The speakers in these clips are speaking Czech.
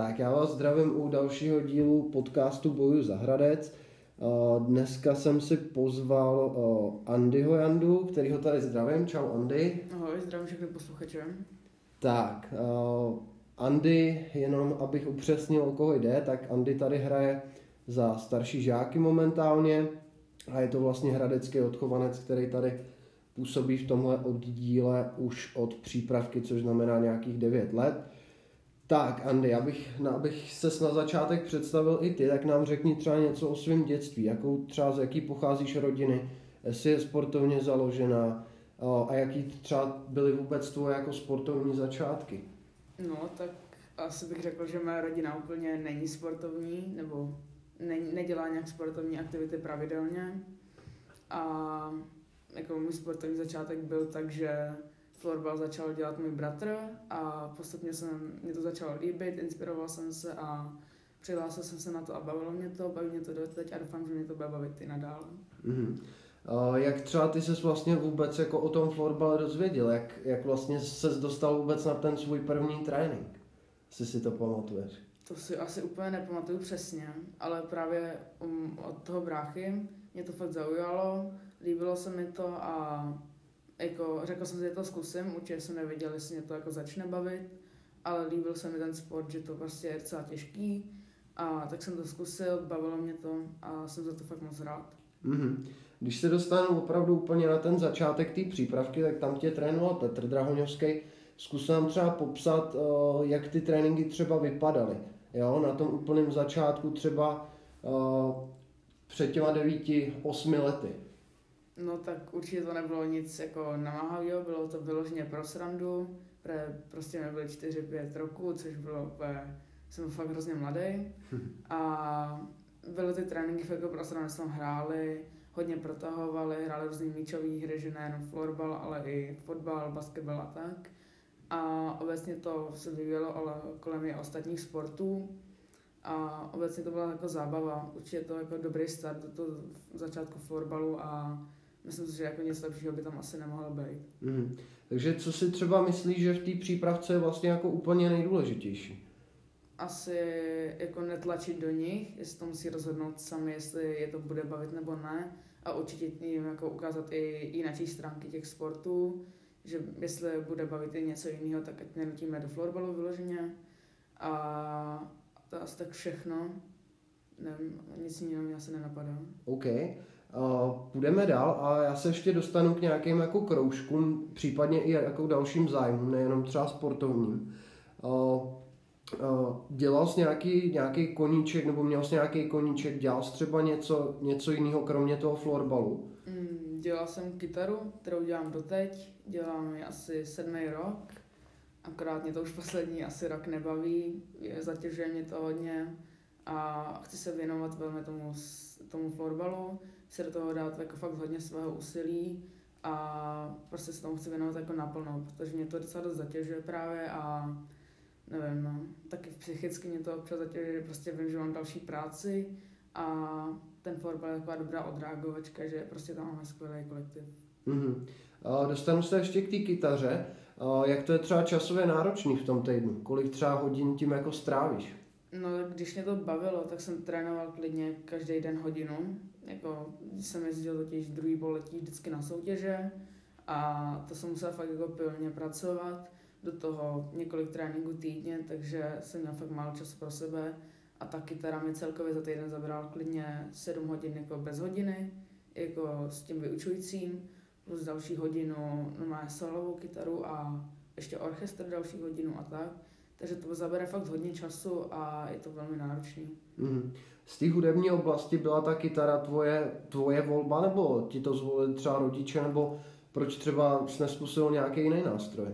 Tak já vás zdravím u dalšího dílu podcastu Bojuju za Hradec. Dneska jsem si pozval Andyho Jandu, kterýho tady zdravím. Čau Andy. Ahoj, zdravím všechny posluchače. Tak, Andy, jenom abych upřesnil, o koho jde, tak Andy tady hraje za starší žáky momentálně a je to vlastně hradecký odchovanec, který tady působí v tomhle oddíle už od přípravky, což znamená nějakých 9 let. Tak, Andy, abych ses na začátek představil i ty, tak nám řekni třeba něco o svém dětství, z jaký pocházíš rodiny, jestli je sportovně založená a jaký třeba byly vůbec tvoje jako sportovní začátky. No, tak asi bych řekl, že moje rodina úplně není sportovní, nebo nedělá nějak sportovní aktivity pravidelně. A jako můj sportovní začátek byl tak, že florbal začal dělat můj bratr a postupně mě to začalo líbit, inspiroval jsem se a přihlásil jsem se na to a bavilo mě to, baví mě to doteď a doufám, že mě to bude bavit i nadále. Mm-hmm. Jak třeba ty ses vlastně vůbec jako o tom florbale dozvěděl? Jak vlastně ses dostal vůbec na ten svůj první trénink? Jestli si to pamatuješ? To si asi úplně nepamatuju přesně, ale právě od toho bráchy mě to fakt zaujalo, líbilo se mi to a jako řekl jsem si, že to zkusím, určitě jsem nevěděl, jestli mě to jako začne bavit, ale líbil se mi ten sport, že to prostě je docela těžký a tak jsem to zkusil, bavilo mě to a jsem za to fakt moc rád. Mm-hmm. Když se dostanu opravdu úplně na ten začátek té přípravky, tak tam tě trénoval Petr Drahoňovský. Zkus nám třeba popsat, jak ty tréninky třeba vypadaly. Jo? Na tom úplném začátku třeba před těma 9-8 lety. No tak určitě to nebylo nic jako namáhavého, bylo to vyloženě pro srandu, prostě nebyly 4-5 roku, což bylo jsem fakt hrozně mladý a byly ty tréninky fakt pro srandu, jsme hráli, hodně protahovali, hráli různý míčový hry, že nejenom florbal, ale i fotbal, basketbal a tak a obecně to se vyvíjelo ale kolem i ostatních sportů a obecně to byla jako zábava, určitě to jako dobrý start do toho začátku florbalu a myslím si, že jako něco lepšího by tam asi nemohlo být. Mm. Takže co si třeba myslíš, že v té přípravce je vlastně jako úplně nejdůležitější? Asi jako netlačit do nich, jestli to musí rozhodnout sami, jestli je to bude bavit nebo ne. A určitě jim jako ukázat i jináčí stránky těch sportů, že jestli bude bavit i něco jiného, tak ať nenutíme do florbalu vyloženě. A to asi tak všechno. Nevím, nic jiného mě asi nenapadá. OK. Půjdeme dál a já se ještě dostanu k nějakým jako kroužkům, případně i jako dalším zájmům, nejenom třeba sportovním. Dělal jsi nějaký koníček, nebo měl jsi nějaký koníček, dělal jsi třeba něco jiného, kromě toho florbalu? Dělal jsem kytaru, kterou dělám doteď, dělám ji asi 7. rok, akorát mě to už poslední asi rok nebaví, zatěžuje mě to hodně a chci se věnovat velmi tomu florbalu, chci do toho dát jako fakt hodně svého úsilí a prostě se tomu chci věnovat jako naplno, protože mě to docela dost zatěžuje právě a nevím, no, taky psychicky mě to občas zatěžuje, že prostě vím, že mám další práci a ten florbal je taková dobrá odreagovačka, že prostě tam máme skvělý kolektiv. Mm-hmm. Dostanu se ještě k té kytaře. Jak to je třeba časově náročný v tom týdnu? Kolik třeba hodin tím jako strávíš? No, když mě to bavilo, tak jsem trénoval klidně každý den hodinu. Jako jsem jezdil totiž druhý poletí vždycky na soutěže a to jsem musel fakt jako pilně pracovat. Do toho několik tréninků týdně, takže jsem měl fakt málo času pro sebe. A ta kytara mi celkově za týden zabrala klidně 7 hodin jako bez hodiny, jako s tím vyučujícím. Plus další hodinu má solovou kytaru a ještě orchestr další hodinu a tak. Takže to zabere fakt hodně času a je to velmi náročné. Mm. Z té hudební oblasti byla ta kytara tvoje volba, nebo ti to zvolili třeba rodiče, nebo proč třeba jsi nezkusil nějaký jiný nástroj?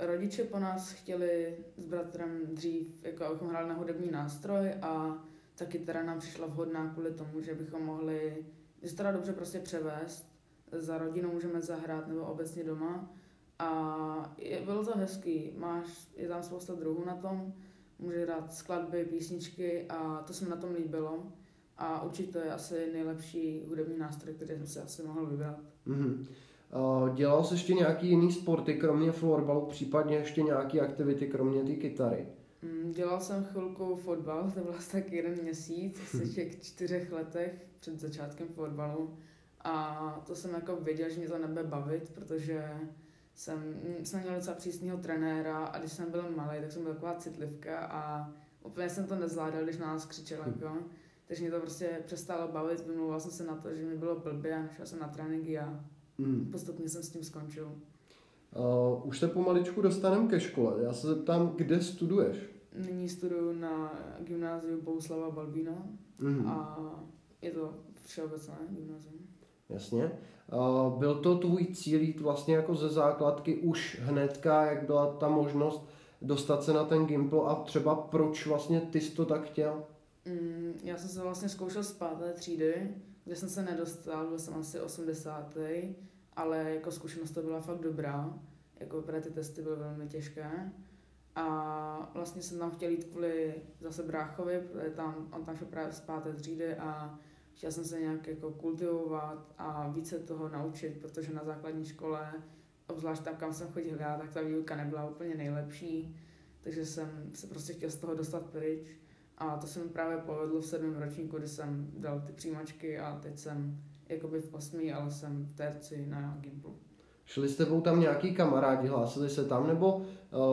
Rodiče po nás chtěli s bratrem dřív, jako abychom hráli na hudební nástroj a ta kytara nám přišla vhodná kvůli tomu, že bychom mohli, že se teda dobře prostě převést, za rodinou můžeme zahrát nebo obecně doma a bylo to hezký, je tam spousta druhů na tom, může hrát skladby, písničky a to se mi na tom líbilo a určitě to je asi nejlepší hudební nástroj, který jsem si asi mohl vybrat. Mm-hmm. Dělal jsi ještě nějaký jiný sporty, kromě florbalu, případně ještě nějaký aktivity, kromě té kytary? Dělal jsem chvilku fotbal, to byl asi tak 1 měsíc, asi těch 4 letech před začátkem fotbalu. A to jsem jako věděl, že mě to nebude bavit, protože jsem měl docela přísného trenéra a když jsem byl malý, tak jsem byl taková citlivka a úplně jsem to nezvládal, když na nás křičel. Jako. Takže mě to prostě přestalo bavit, vymlouval jsem se na to, že mi bylo blbě a nešel jsem na tréninky a postupně jsem s tím skončil. Už se pomaličku dostaneme ke škole. Já se zeptám, kde studuješ? Nyní studuju na gymnáziu Bohuslava Balbína a je to všeobecné gymnázium. Jasně. Byl to tvůj cíl jít vlastně jako ze základky už hnedka, jak byla ta možnost dostat se na ten gympl a třeba proč vlastně ty jsi to tak chtěl? Já jsem se vlastně zkoušel z 5. třídy, kde jsem se nedostal, byl jsem asi 80. Ale jako zkušenost to byla fakt dobrá, jako právě ty testy byly velmi těžké a vlastně jsem tam chtěl jít kvůli zase bráchovi, protože on tam šel právě z 5. třídy a chtěl jsem se nějak jako kultivovat a více toho naučit, protože na základní škole, obzvlášť tam, kam jsem chodil já, tak ta výuka nebyla úplně nejlepší, takže jsem se prostě chtěl z toho dostat pryč a to se mi právě povedlo v 7. ročníku, kdy jsem dal ty přijímačky a teď jsem jakoby v 8, ale jsem v terci na gymplu. Šli s tebou tam nějaký kamarádi, hlásili se tam, nebo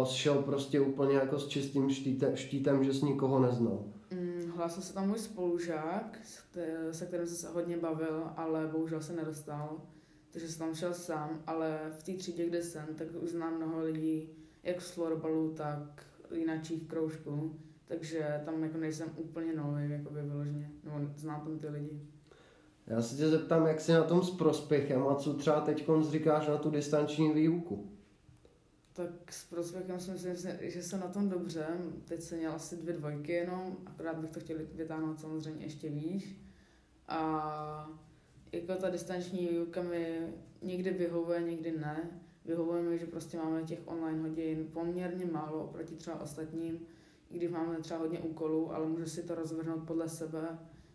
šel prostě úplně jako s čistým štítem, že jsi nikoho neznal? Hlásil se tam můj spolužák, se kterým jsem se hodně bavil, ale bohužel se nedostal, takže jsem tam šel sám, ale v té třídě, kde jsem, tak už znám mnoho lidí, jak z florbalu, tak jináčích kroužků, takže tam jako nejsem úplně nový, jakoby vyloženě, nebo znám tam ty lidi. Já se tě zeptám, jak jsi na tom s prospěchem a co třeba teď říkáš na tu distanční výuku? Tak s prospěchem si myslím, že jsem na tom dobře. Teď jsem měl asi 2 dvojky jenom, akorát bych to chtěl vytáhnout samozřejmě ještě výš. A jako ta distanční výuka mi někdy vyhovuje, někdy ne. Vyhovuje mi, že prostě máme těch online hodin poměrně málo oproti třeba ostatním, i když máme třeba hodně úkolů, ale můžu si to rozvrhnout podle sebe,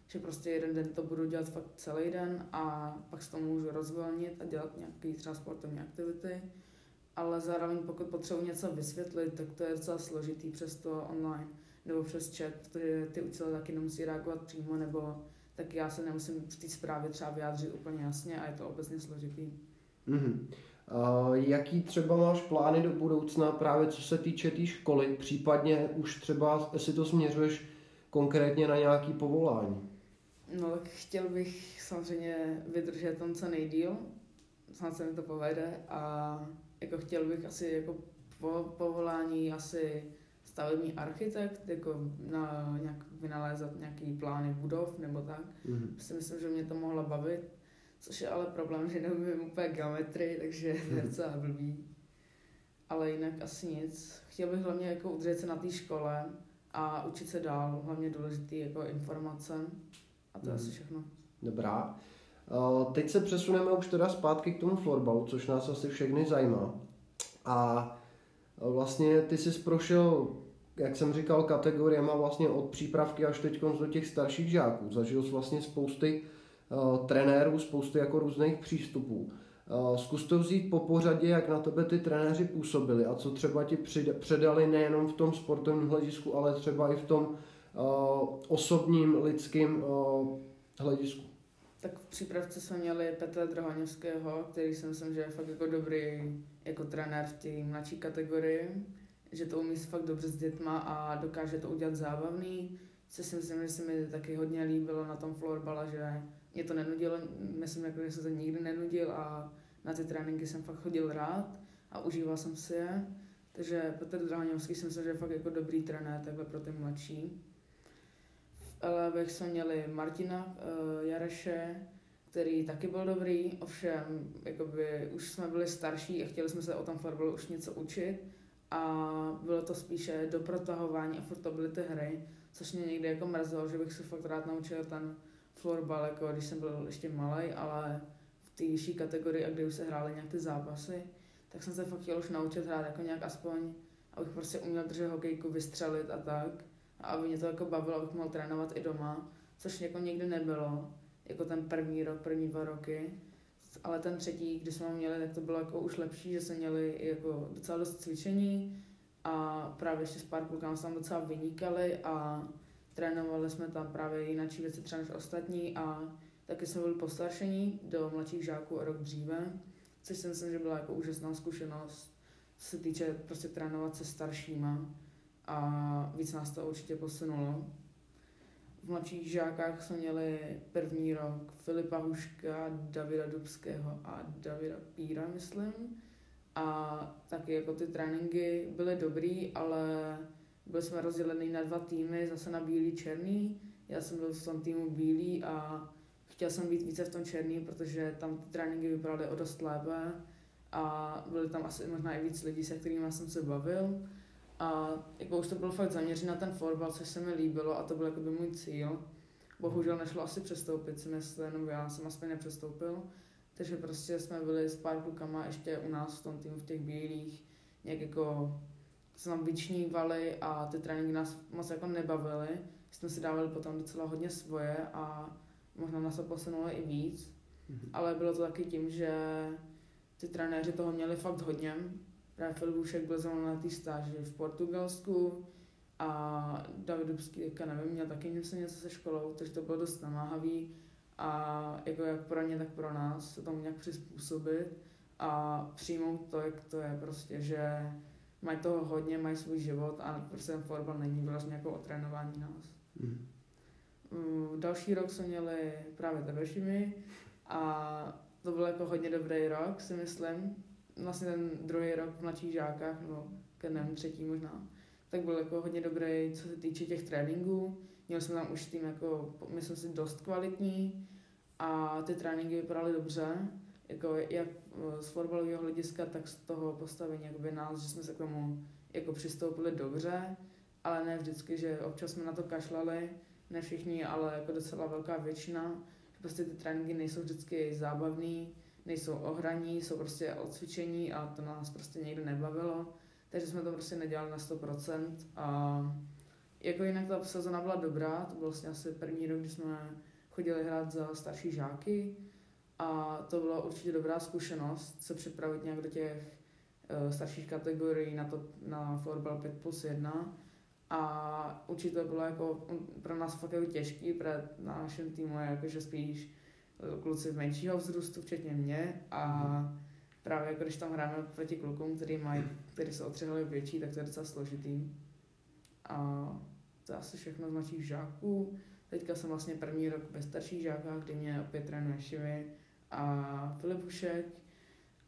že prostě jeden den to budu dělat fakt celý den a pak se to můžu rozvolnit a dělat nějaké třeba sportovní aktivity. Ale zároveň pokud potřebuji něco vysvětlit, tak to je docela složitý přes to online nebo přes chat, protože ty učitelé taky nemusí reagovat přímo, nebo tak já se nemusím v té zprávě třeba vyjádřit úplně jasně a je to obecně složitý. Jaký třeba máš plány do budoucna právě co se týče té školy, případně už třeba si to směřuješ konkrétně na nějaké povolání? No tak chtěl bych samozřejmě vydržet tam co nejdýl, snad se mi to povede a jako chtěl bych asi jako povolání asi stavební architekt, jako na nějak vynalézat nějaký plány budov nebo tak. Si myslím, že mě to mohlo bavit, což je ale problém, že neumím úplně geometrii, takže to je docela blbý. Ale jinak asi nic. Chtěl bych hlavně jako udržet se na té škole a učit se dál, hlavně důležité jako informace. A to je asi všechno. Dobrá. Teď se přesuneme už teda zpátky k tomu florbalu, což nás asi všechny zajímá. A vlastně ty jsi prošel, jak jsem říkal, kategoriema vlastně od přípravky až teď do těch starších žáků. Zažil jsi vlastně spousty trenérů, spousty jako různých přístupů. Zkus to vzít po pořadě, jak na tebe ty trenéři působili a co třeba ti předali nejenom v tom sportovním hledisku, ale třeba i v tom osobním, lidským hledisku. Tak v přípravce jsme měli Petra Drahoňovského, který si myslím, že je fakt jako dobrý jako trenér v té mladší kategorii, že to umí fakt dobře s dětma a dokáže to udělat zábavný, co si myslím, že se mi taky hodně líbilo na tom florbale, že mě to nenudilo, myslím, jako, že jsem se nikdy nenudil a na ty tréninky jsem fakt chodil rád a užíval jsem si je. Takže Petr Drahoňovský si myslím, že je fakt jako dobrý trenér takhle pro ty mladší. V elevech jsme měli Martina Jareše, který taky byl dobrý, ovšem jakoby, už jsme byli starší a chtěli jsme se o tom florbalu už něco učit a bylo to spíše do protahování a furt to byly ty hry, což mě někdy jako mrzelo, že bych se fakt rád naučil ten florbal, jako když jsem byl ještě malej, ale v té vyšší kategorii a kdy už se hrály nějak ty zápasy, tak jsem se fakt chtěl už naučit hrát jako nějak aspoň, abych prostě uměl držet hokejku, vystřelit a tak. A aby mě to jako bavilo, abych mohl trénovat i doma, což jako nikdy nebylo, jako ten první rok, první 2 roky, ale ten 3., když jsme ho měli, tak to bylo jako už lepší, že jsme měli jako docela dost cvičení a právě ještě s pár klukám jsme tam docela vynikali a trénovali jsme tam právě jináčí věci třeba než ostatní a taky jsme byli postaršení do mladších žáků rok dříve, což si myslím, že byla jako úžasná zkušenost, co se týče prostě trénovat se staršíma a víc nás to určitě posunulo. V mladších žákách jsme měli první rok Filipa Hůška, Davida Dubského a Davida Píra, myslím. A taky jako ty tréninky byly dobrý, ale byli jsme rozděleni na dva týmy, zase na bílý černý. Já jsem byl v tom týmu bílý a chtěl jsem být více v tom černý, protože tam ty tréninky vypadaly o dost lépe a byly tam asi možná i víc lidí, se kterými jsem se bavil. A jako už to bylo fakt zaměřené na ten fotbal, což se mi líbilo a to byl jakoby můj cíl. Bohužel nešlo asi přestoupit, si myslím, nebo já jsem aspoň nepřestoupil. Takže prostě jsme byli s pár klukama ještě u nás v tom týmu v těch bílých. Nějak jako se nám vyčnívali a ty tréninky nás moc jako nebavily. Jsme si dávali potom docela hodně svoje a možná nás to posunulo i víc. Ale bylo to taky tím, že ty trenéři toho měli fakt hodně. Rafael Vušek byl zrovna na té stáži v Portugalsku a David Dubský, teďka nevím, měl taky něco se školou, takže to bylo dost namáhavý a jako jak pro ně, tak pro nás se tomu nějak přizpůsobit a přijmout to, jak to je prostě, že mají toho hodně, mají svůj život a prostě ten fotbal není vlastně jako o trénování nás. Mm. Další rok jsme měli právě tebešimi a to byl jako hodně dobrý rok, si myslím. Vlastně ten druhý rok v mladších žákách, nebo nevím, třetí možná, tak byl jako hodně dobrý, co se týče těch tréninků. Měli jsme tam už tým jako, myslím si, dost kvalitní a ty tréninky vypadaly dobře, jako jak z fotbalového hlediska, tak z toho postavení jakoby nás, že jsme se k tomu jako přistoupili dobře, ale ne vždycky, že občas jsme na to kašlali, ne všichni, ale jako docela velká většina, že prostě ty tréninky nejsou vždycky zábavný, nejsou ohraní, jsou prostě odcvičení a to nás prostě někdy nebavilo, takže jsme to prostě nedělali na 100% a jako jinak ta sezona byla dobrá, to byl vlastně asi první rok, kdy jsme chodili hrát za starší žáky a to byla určitě dobrá zkušenost se připravit nějak do těch starších kategorií na fotbal 5+1 a určitě to bylo jako pro nás fakt jako těžký, pro našem týmu je jakože spíš kluci menšího vzrůstu, včetně mě a právě když tam hráme proti klukům, který jsou o 3 hlavy větší, tak to je docela složitý. A to je asi všechno z mladších žáků. Teďka jsem vlastně první rok ve starších žákách, kdy mě opět trénuje Šivy a Filip Hůšek.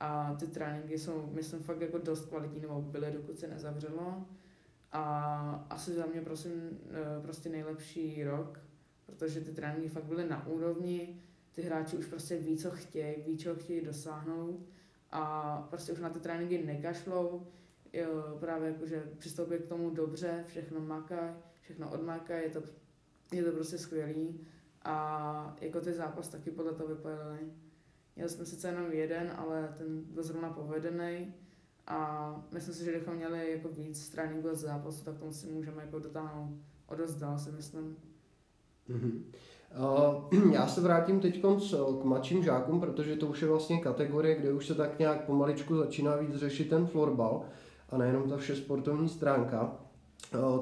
A ty tréninky jsou, myslím, fakt jako dost kvalitní, nebo byly, dokud se nezavřelo. A asi za mě prostě nejlepší rok, protože ty tréninky fakt byly na úrovni. Ty hráči už prostě ví, co chtějí dosáhnout a prostě už na ty tréninky nekašlou, právě jakože přistoupí k tomu dobře, všechno maká, všechno odmaká, je to prostě skvělý a jako ty zápas taky podle toho vypadaly. Měli jsme sice jenom jeden, ale ten byl zrovna povedený a myslím si, že kdybychom měli jako víc tréninků a zápasu, tak tomu si můžeme jako dotáhnout o dost dál, si myslím. Mm-hmm. Já se vrátím teď k mladším žákům, protože to už je vlastně kategorie, kde už se tak nějak pomaličku začíná víc řešit ten florbal a nejenom ta všesportovní stránka.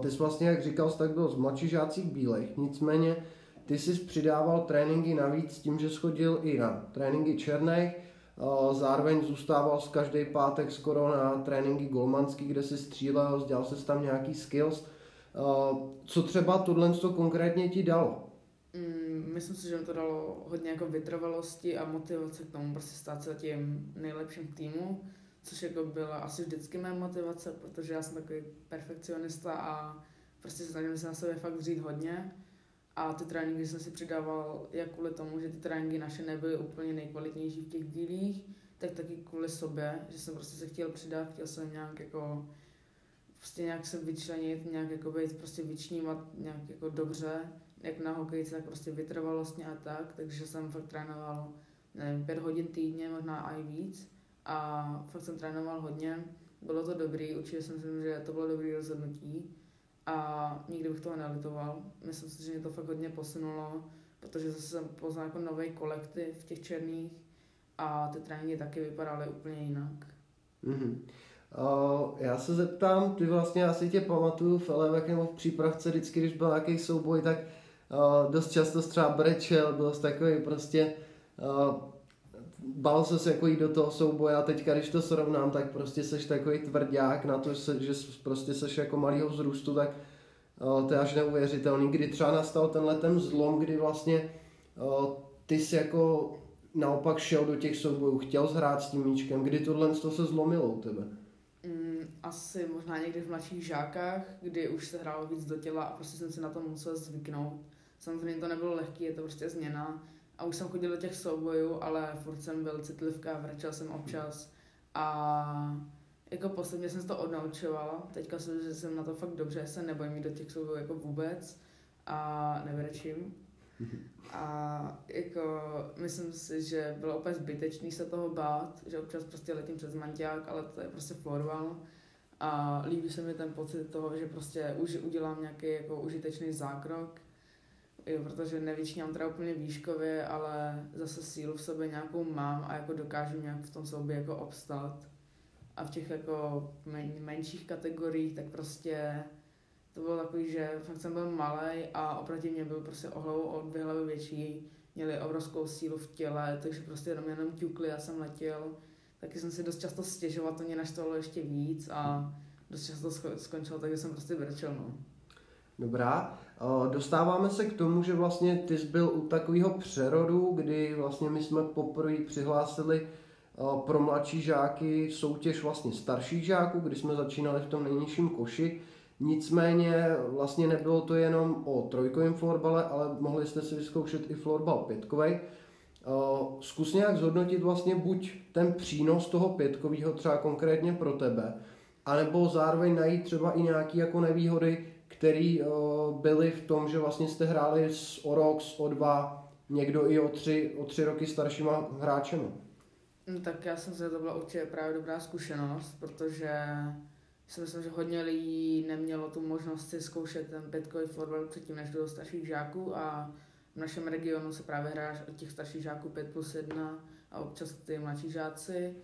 Ty jsi vlastně, jak říkal, tak byl z mladších žácích bílejch, nicméně ty jsi přidával tréninky navíc tím, že schodil i na tréninky černých, zároveň zůstával z každý pátek skoro na tréninky golmanský, kde jsi střílel, dělal jsi tam nějaký skills. Co třeba tohle konkrétně ti dalo? Myslím si, že mi to dalo hodně jako vytrvalosti a motivace k tomu prostě stát se tím nejlepším týmu, což jako byla asi vždycky mé motivace, protože já jsem takový perfekcionista a prostě snažím se na sebe fakt vzít hodně a ty tréninky jsem si přidával jak kvůli tomu, že ty tréninky naše nebyly úplně nejkvalitnější v těch bílých, tak taky kvůli sobě, že jsem prostě se chtěl přidat, chtěl jsem nějak jako prostě nějak se vyčlenit, nějak jako být prostě vyčnívat nějak jako dobře, jak na hokejce, tak prostě vytrvalostně a tak, takže jsem fakt trénoval, nevím, 5 hodin týdně, možná i víc a fakt jsem trénoval hodně, bylo to dobrý, určitě jsem si myslím, že to bylo dobrý rozhodnutí a nikdy bych toho nelitoval, myslím si, že mě to fakt hodně posunulo, protože zase jsem poznal jako nový kolektiv v těch černých a ty tréninky taky vypadaly úplně jinak. Mm-hmm. Já se zeptám, ty vlastně asi tě pamatuju v elevech nebo v přípravce vždycky, když byl nějaký souboj, tak dost často třeba brečel, byl jsi takový prostě, bál ses jako jít do toho souboje a teďka, když to srovnám, tak prostě seš takový tvrdák na to, že prostě seš jako malýho vzrůstu, tak to je až neuvěřitelný, kdy třeba nastal tenhle ten zlom, kdy vlastně ty jsi jako naopak šel do těch soubojů, chtěl zhrát s tím míčkem, kdy tohle se zlomilo u tebe? Asi možná někdy v mladších žákách, kdy už se hrálo víc do těla a prostě jsem si na to musel zvyknout. Samozřejmě to nebylo lehké, je to prostě změna a už jsem chodil do těch soubojů, ale furt jsem byl citlivka, vrčel jsem občas a jako posledně jsem to odnaučovala, teďka jsem na to fakt dobře, se nebojím jít do těch soubojů jako vůbec a nebrečím. A jako myslím si, že bylo opět zbytečný se toho bát, že občas prostě letím přes manťák, ale to je prostě florval a líbí se mi ten pocit toho, že prostě už udělám nějaký jako užitečný zákrok, protože nevyčínám teda úplně výškově, ale zase sílu v sobě nějakou mám a jako dokážu nějak v tom sobě jako obstát a v těch jako menších kategoriích tak prostě to bylo takový, že fakt jsem byl malej a oproti mě byl prostě o hlavu, o dvě hlavy větší, měli obrovskou sílu v těle, takže prostě jenom ťukli a jsem letěl. Taky jsem si dost často stěžoval, to mě naštvalo ještě víc a dost často skončilo, takže jsem prostě brčel. No. Dobrá, dostáváme se k tomu, že vlastně ty jsi byl u takového přerodu, kdy vlastně my jsme poprvé přihlásili pro mladší žáky soutěž vlastně starších žáků, kdy jsme začínali v tom nejnižším koši. Nicméně vlastně nebylo to jenom o trojkovém florbale, ale mohli jste si vyzkoušet i florbal pětkovej. Zkus nějak zhodnotit vlastně buď ten přínos toho pětkového třeba konkrétně pro tebe, anebo zároveň najít třeba i nějaké jako nevýhody, které byly v tom, že vlastně jste hráli o rok, o dva, někdo i o tři roky staršíma hráčema. Tak já jsem se to byla určitě právě dobrá zkušenost, protože si myslím, že hodně lidí nemělo tu možnost si zkoušet ten pětkový florbal předtím, než do starších žáků a v našem regionu se právě hráš od těch starších žáků 5+1 a občas ty mladší žáci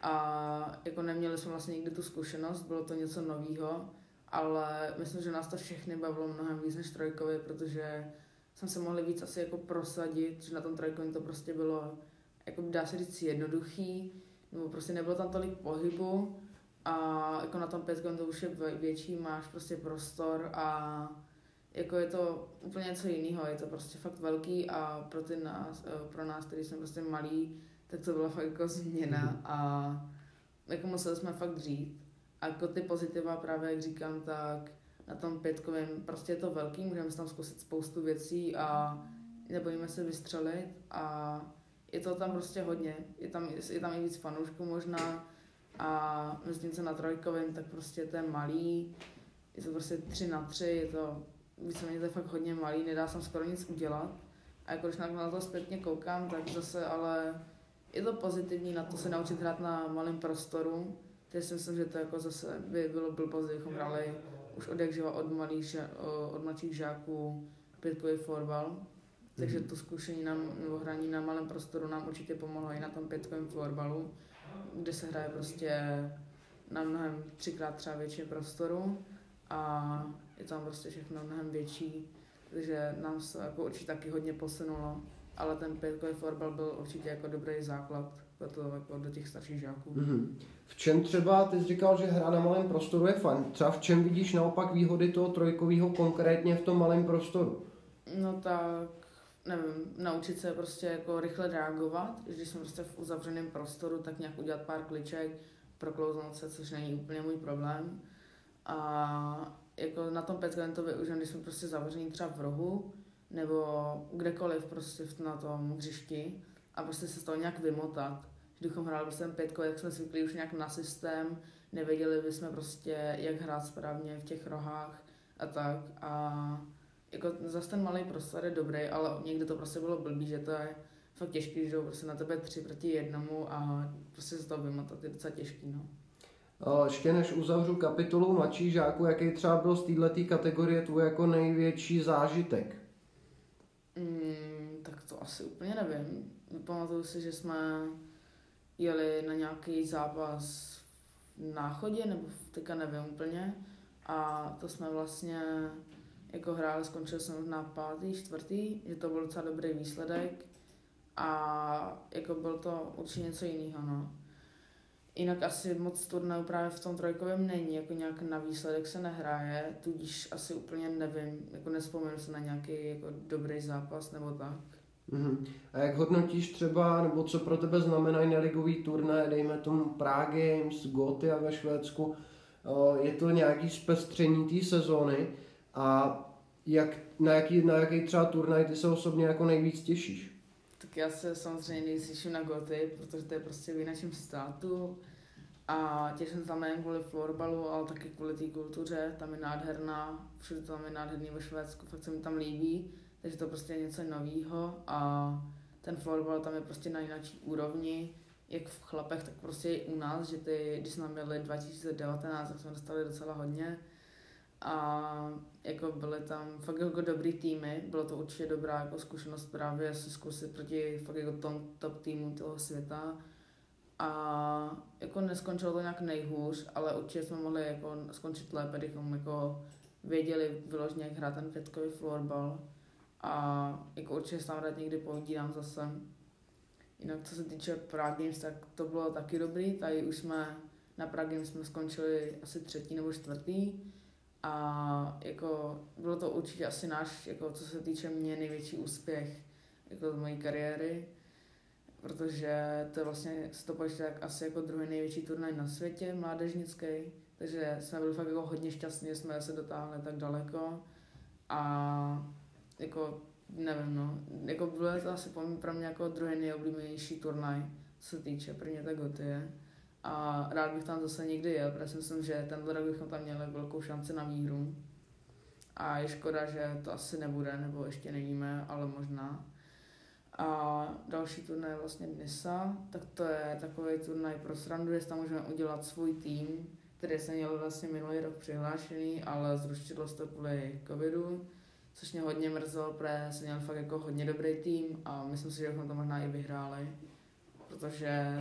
a jako neměli jsme vlastně nikdy tu zkušenost, bylo to něco novýho, ale myslím, že nás to všechny bavilo mnohem víc než trojkově, protože jsme se mohli víc asi jako prosadit, že na tom trojkově to prostě bylo, jako dá se říct, jednoduchý, nebo prostě nebylo tam tolik pohybu. A jako na tom pětkovém to už je větší, máš prostě prostor a jako je to úplně něco jiného, je to prostě fakt velký a pro nás, který jsme prostě malí, tak to byla fakt jako změna a jako museli jsme fakt dřít. A jako ty pozitiva právě, jak říkám, tak na tom pětkovém prostě je to velký, můžeme si tam zkusit spoustu věcí a nebojíme se vystřelit a je to tam prostě hodně, je tam i víc fanoušků možná, a myslím se na trojkovém, tak prostě to je malý, je to prostě 3x3, je to víceméně to je fakt hodně malý, nedá se skoro nic udělat. A jako když na to zpětně koukám, tak zase ale je to pozitivní na to se naučit hrát na malém prostoru. Takže si myslím, že to jako zase by bylo blbost, kdybychom hráli už odjakživa od mladších žáků pětkový florbal. Takže to zkušení nebo hraní na malém prostoru nám určitě pomohlo i na tom pětkovém florbalu, kde se hraje prostě na mnohem 3x třeba větší prostoru a je tam prostě všechno mnohem větší, takže nám se jako určitě taky hodně posunulo, ale ten pětkový florbal byl určitě jako dobrý základ jako do těch starších žáků. V čem třeba, ty jsi říkal, že hra na malém prostoru je fajn, třeba v čem vidíš naopak výhody toho trojkového konkrétně v tom malém prostoru? No tak nevím, naučit se prostě jako rychle reagovat, když jsem prostě v uzavřeném prostoru, tak nějak udělat pár kliček, proklouznout se, což není úplně můj problém. A jako na tom pětkovém to využívám, když jsme prostě zavření třeba v rohu, nebo kdekoliv prostě na tom hřišti a prostě se z toho nějak vymotat. Kdybychom hráli prostě pětkový, tak jsme zvyklí už nějak na systém, nevěděli bychom prostě, jak hrát správně v těch rohách a tak. A jako zase ten malý prostor je dobrý, ale někdy to prostě bylo blbý, že to je fakt těžký, že jdou prostě na tebe 3 proti 1 a prostě se z toho vymotat je docela těžký, no. Ještě než uzavřu kapitolu mladších žáků, jaký třeba byl z této kategorie tvůj jako největší zážitek? Tak to asi úplně nevím. Pamatuju si, že jsme jeli na nějaký zápas Náchodě, nebo teďka nevím úplně. A to jsme vlastně jako hráli, skončil jsem možná pátý, čtvrtý, že to byl docela dobrý výsledek a jako byl to určitě něco jiného, no. Jinak asi moc turnajů právě v tom trojkovém není, jako nějak na výsledek se nehraje, tudíž asi úplně nevím, jako nespomenu se na nějaký jako dobrý zápas nebo tak. Mm-hmm. A jak hodnotíš třeba, nebo co pro tebe znamenají neligový turnaje, dejme tomu Prague Games, Gothia ve Švédsku, je to nějaký zpestření té sezóny a jak, na jaký třeba turnaj ty se osobně jako nejvíc těšíš? Tak já se samozřejmě nejvíc těším na Goty, protože to je prostě v jiném státu a těším se tam nejen kvůli florbalu, ale taky kvůli té kultuře, tam je nádherná, všude tam je nádherný ve Švédsku, fakt se mi tam líbí, takže to prostě je něco novýho a ten florbal tam je prostě na jináčí úrovni, jak v chlapech, tak prostě i u nás, že ty, když jsme měli 2019, tak jsme dostali docela hodně a jako byly tam fakt jako dobrý týmy, bylo to určitě dobrá jako zkušenost právě se zkusit proti fakt jako top týmu toho světa a jako neskončilo to nějak nejhůř, ale určitě jsme mohli jako skončit lépe, kdybychom jako věděli vyložně, jak hrát ten pětkový florbal a jako určitě tam rád někdy povídám zase. Jinak co se týče Prague Games, tak to bylo taky dobrý, tady už jsme na Prague Games jsme skončili asi třetí nebo čtvrtý a jako bylo to určitě asi náš, jako co se týče mě, největší úspěch jako z mojí kariéry, protože to je vlastně, se to počítá tak asi jako druhý největší turnaj na světě, mládežnický, takže jsme byli fakt jako hodně šťastní, že jsme se dotáhli tak daleko a jako nevím, no. Jako bylo to asi pro mě jako druhý nejoblíbenější turnaj, co se týče, pro mě ta Gotie. A rád bych tam zase někdy jel, protože si myslím, že tenhle rok bychom tam měli velkou šanci na výhru. A je škoda, že to asi nebude, nebo ještě nevíme, ale možná. A další turnaj je vlastně Nisa, tak to je takový turnaj pro srandu, jestli tam můžeme udělat svůj tým, který se měl vlastně minulý rok přihlášený, ale zrušilo se to kvůli covidu. Což mě hodně mrzelo, protože jsem měl fakt jako hodně dobrý tým a myslím si, že bychom to možná i vyhráli. Protože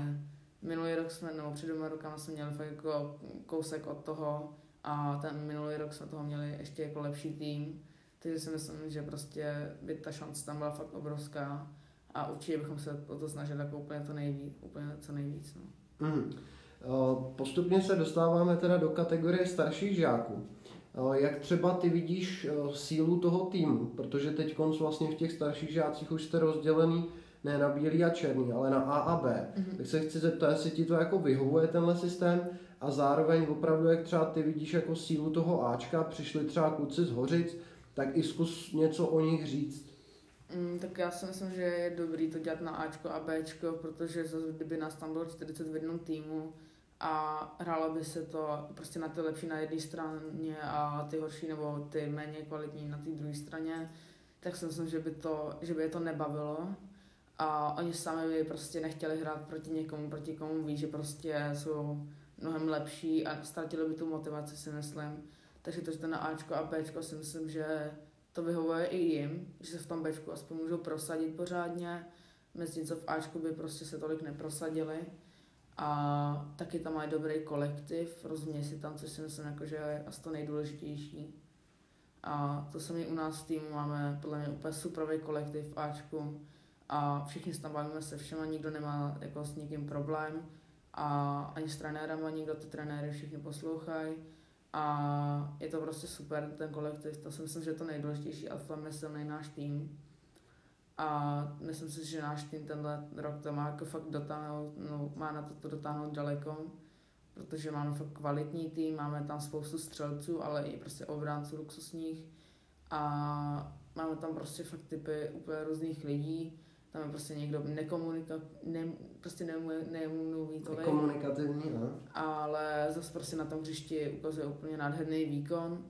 minulý rok jsme, nebo před dvěma rokama jsme měli fakt jako kousek od toho a ten minulý rok jsme toho měli ještě jako lepší tým. Takže si myslím, že prostě by ta šance tam byla fakt obrovská a určitě bychom se o to snažili jako úplně co nejvíc. No. Postupně se dostáváme teda do kategorie starších žáků. Jak třeba ty vidíš sílu toho týmu, protože teď vlastně v těch starších žácích už jste rozdělený ne na bílý a černý, ale na A a B. Mm-hmm. Tak se chci zeptat, jestli ti to jako vyhovuje tenhle systém a zároveň opravdu, jak třeba ty vidíš jako sílu toho Ačka, přišli třeba kluci z Hořic, tak i zkus něco o nich říct. Tak já si myslím, že je dobrý to dělat na Ačko a Bčko, protože kdyby nás tam bylo 40 v jednom týmu, a hrálo by se to prostě na ty lepší na jedné straně a ty horší nebo ty méně kvalitní na té druhé straně, tak si myslím, že by je to nebavilo a oni sami by prostě nechtěli hrát proti komu ví, že prostě jsou mnohem lepší a ztratili by tu motivaci, si myslím. Takže to, že to na Ačko a Bčko, si myslím, že to vyhovuje i jim, že se v tom Bčku aspoň můžou prosadit pořádně, mezi něco v Ačku by prostě se tolik neprosadili. A taky tam mají dobrý kolektiv, rozumějí si tam, což si myslím, jako, že je asi to nejdůležitější. A to samé u nás v týmu máme podle mě úplně superový kolektiv v Ačku a všichni se tam bavíme se všema, nikdo nemá jako s nikým problém a ani s trenérama, nikdo ty trenéry všichni poslouchají a je to prostě super ten kolektiv, to si myslím, že je to nejdůležitější a v tom je silný náš tým. A myslím si, že náš tým tenhle rok to má jako fakt dotáhnout, no, má na to dotáhnout daleko, protože máme fakt kvalitní tým, máme tam spoustu střelců, ale i prostě obránců luxusních a máme tam prostě fakt typy úplně různých lidí, tam je prostě někdo nemluvítový, komunikativní, ne? Ale zase prostě na tom hřišti ukazuje úplně nádherný výkon.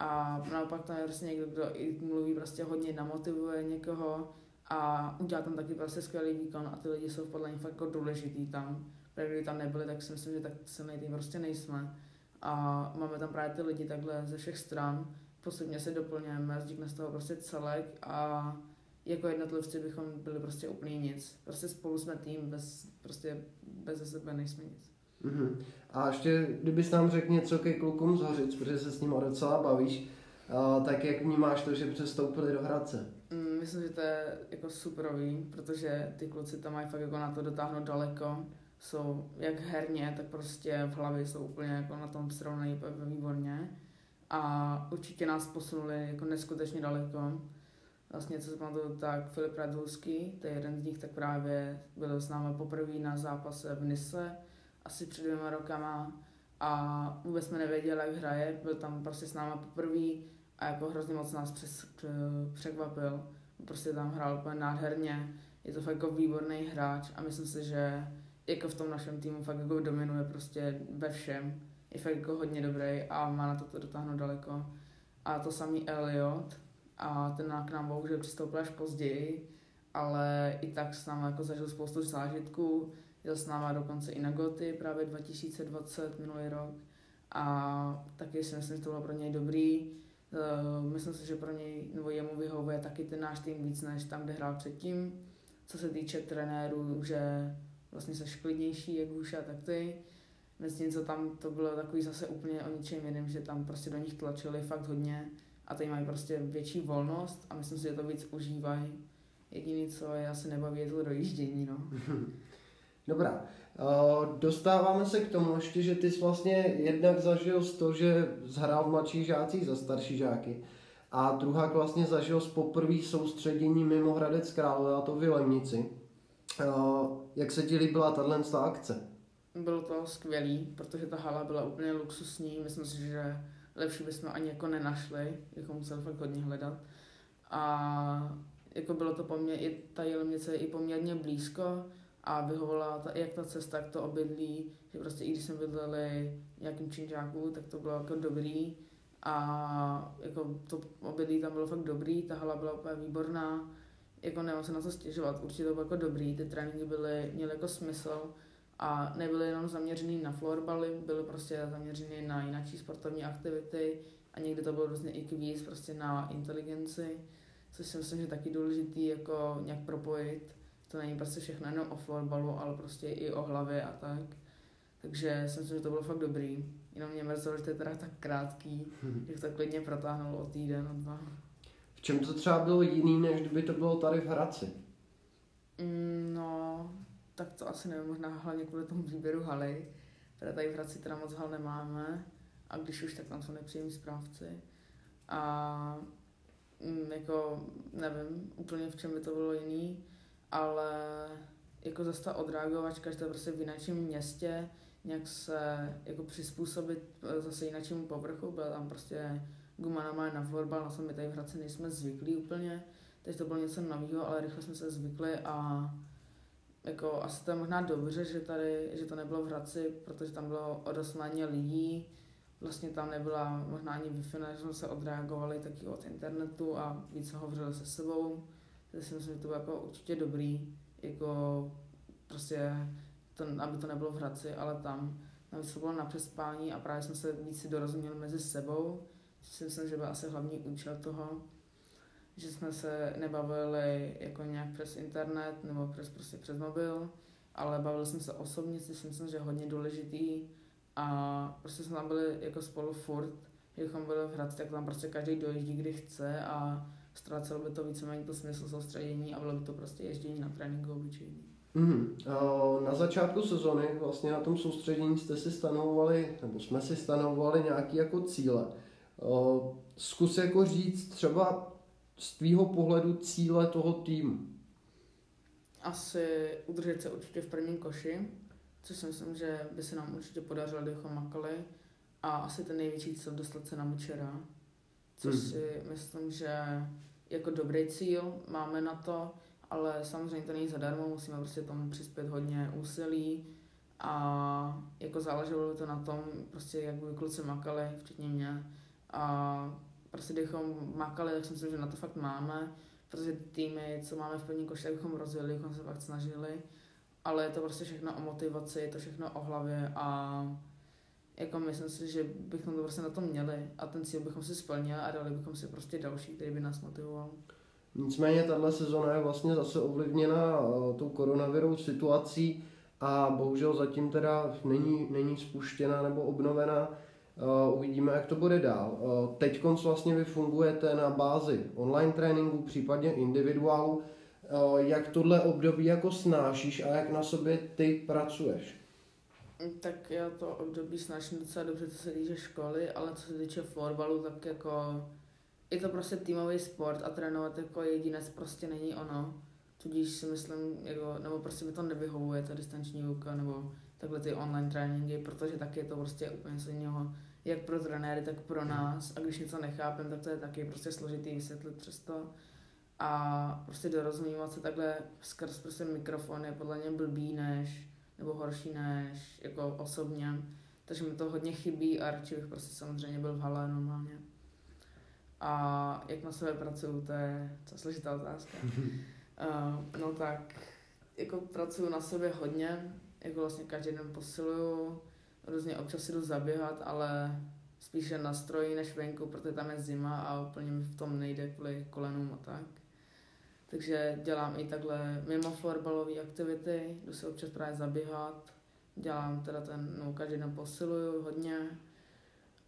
A naopak tam je prostě někdo, kdo i mluví prostě hodně, namotivuje někoho a udělá tam taky prostě skvělý výkon a ty lidi jsou podle mě fakt jako důležitý tam. Protože kdyby tam nebyli, tak si myslím, že tak silný tým prostě nejsme. A máme tam právě ty lidi takhle ze všech stran, postupně se doplňujeme, vznikne z toho prostě celek a jako jednotlivci bychom byli prostě úplně nic. Prostě spolu jsme tým, bez sebe nejsme nic. Mm-hmm. A ještě, kdybys nám řekl něco ke klukům z Hořic, protože se s nimi docela bavíš, tak jak vnímáš to, že přestoupili do Hradce? Myslím, že to je jako superový, protože ty kluci tam mají fakt jako na to dotáhnout daleko. Jsou jak herně, tak prostě v hlavě jsou úplně jako na tom srovnají výborně. A určitě nás posunuli jako neskutečně daleko. Vlastně, co se pamatuju, tak Filip Radulský, to je jeden z nich, tak právě byl s námi poprvé na zápase v Nise, asi před 2 rokama. A vůbec jsme nevěděli, jak hraje, byl tam prostě s námi poprvé a jako hrozně moc nás překvapil. Prostě tam hrál úplně nádherně, je to fakt jako výborný hráč a myslím si, že jako v tom našem týmu fakt jako dominuje prostě ve všem. Je fakt jako hodně dobrý a má na to dotáhnout daleko. A to samý Elliot, a ten k nám bohužel přistoupil až později, ale i tak s náma jako zažil spoustu zážitků. Jel s náma dokonce i na Goty právě 2020 minulý rok a taky si myslím, že to bylo pro něj dobrý. Myslím si, že pro něj nebo jemu vyhovuje taky ten náš tým víc než tam, kde hrál předtím. Co se týče trenérů, že vlastně se šklidnější jak Hůša, tak ty. Myslím, co tam to bylo takový zase úplně o ničem jiném, že tam prostě do nich tlačili fakt hodně a tady mají prostě větší volnost a myslím si, že to víc užívají. Jediné, co je asi nebaví, je to dojíždění, no. Dobrá, dostáváme se k tomu ještě, že ty jsi vlastně jednak zažil z toho, že zhrál v mladších žácích za starší žáky a druhák vlastně zažil z poprvých soustředění mimo Hradec Králové, a to v Jilemnici. Jak se ti líbila tato akce? Bylo to skvělý, protože ta hala byla úplně luxusní, myslím si, že lepší bychom ani jako nenašli, jako museli fakt hodně hledat. A jako bylo to i ta Jilemnice je i poměrně blízko, a vyhovala jak ta cesta, jak to obydlí, že prostě i když jsme bydleli nějakým činžáku, tak to bylo jako dobrý a jako to obydlí tam bylo fakt dobrý, ta hala byla úplně výborná, jako nemám se na to stěžovat, určitě to bylo jako dobrý, ty tréninky měly jako smysl a nebyly jenom zaměřený na florbaly, byly prostě zaměřený na jináčí sportovní aktivity a někdy to bylo různě i kvíz prostě na inteligenci, což si myslím, že taky důležitý jako nějak propojit. To není prostě všechno jenom o florbalu, ale prostě i o hlavě a tak. Takže si myslím, že to bylo fakt dobrý. Jenom mě mrzelo, že to je teda tak krátký, že to klidně protáhnulo o týden, o 2. V čem to třeba bylo jiný, než kdyby to bylo tady v Hradci? No, tak to asi nevím, možná hlavně kvůli tomu výběru haly. Teda tady v Hradci teda moc hal nemáme a když už, tak tam jsou nepříjemní správci. A jako nevím úplně, v čem by to bylo jiný. Ale jako zase ta odreagovačka, že to je prostě v jiném městě, nějak se jako přizpůsobit zase jinému povrchu, byla tam prostě guma normálně na florbal, na co my tady v Hradci nejsme zvyklí úplně, takže to bylo něco nového, ale rychle jsme se zvykli a jako asi to je možná dobře, že to nebylo v Hradci, protože tam bylo o dost méně lidí, vlastně tam nebyla možná ani Wi-Fi, že jsme se odreagovali taky od internetu a víc hovořili se sebou. Takže si myslím, že to bylo jako určitě dobrý, jako prostě, aby to nebylo v Hradci, ale tam to bylo na přespání a právě jsme se víc dorozuměli mezi sebou, si myslím, že byl asi hlavní účel toho, že jsme se nebavili jako nějak přes internet nebo přes mobil, ale bavili jsme se osobně, což si myslím, že je hodně důležitý a prostě jsme tam byli jako spolu furt, kdybychom byli v Hradci, tak tam prostě každý dojíždí, kdy chce a ztrácelo by to víceméně to smysl soustředění a bylo by to prostě ježdění na tréninku obyčejný. Na začátku sezony vlastně na tom soustředění jsme si stanovovali nějaké jako cíle. Zkus jako říct třeba z tvýho pohledu cíle toho týmu. Asi udržet se určitě v prvním koši, což si myslím, že by se nám určitě podařilo, kdybychom makali. A asi ten největší cíl dostat se na Mučera. Což si myslím, že jako dobrý cíl, máme na to, ale samozřejmě to není zadarmo, musíme prostě tomu přispět hodně úsilí a jako záleželo to na tom, prostě jak by kluci makali, včetně mě a prostě kdybychom makali, tak si myslím, že na to fakt máme, protože týmy, co máme v první koši, tak bychom rozjeli, bychom se fakt snažili, ale je to prostě všechno o motivaci, je to všechno o hlavě a jako myslím si, že bychom to prostě na to měli a ten cíl bychom si splnili a dali bychom si prostě další, který by nás motivoval. Nicméně tato sezona je vlastně zase ovlivněna tou koronavirovou situací a bohužel zatím teda není spuštěna nebo obnovena. Uvidíme, jak to bude dál. Teďkonc vlastně vy fungujete na bázi online tréninku, případně individuálu. Jak tohle období jako snášíš a jak na sobě ty pracuješ? Tak já to období snáším docela dobře, co se týče školy, ale co se týče florbalu, tak jako je to prostě týmový sport a trénovat jako jedinec prostě není ono. Tudíž si myslím, jako, nebo prostě mi to nevyhovuje, ta distanční výuka nebo takhle ty online tréninky, protože taky je to prostě úplně něco jiného, jak pro trenéry, tak pro nás. A když něco nechápem, tak to je taky prostě složitý vysvětlit přesto. A prostě dorozumívat se takhle skrz prostě mikrofon je podle mě blbý než, nebo horší než, jako osobně. Takže mi to hodně chybí a radši bych prostě samozřejmě byl v hale normálně. A jak na sebe pracuju, to je co složitá otázka. No tak, jako pracuju na sobě hodně, jako vlastně každý den posiluju, různě občas jdu zaběhat, ale spíše na stroji než venku, protože tam je zima a úplně mi v tom nejde kvůli kolenům a tak. Takže dělám i takhle mimo florbalové aktivity, jdu se občas právě zaběhat, dělám teda každý den posiluju hodně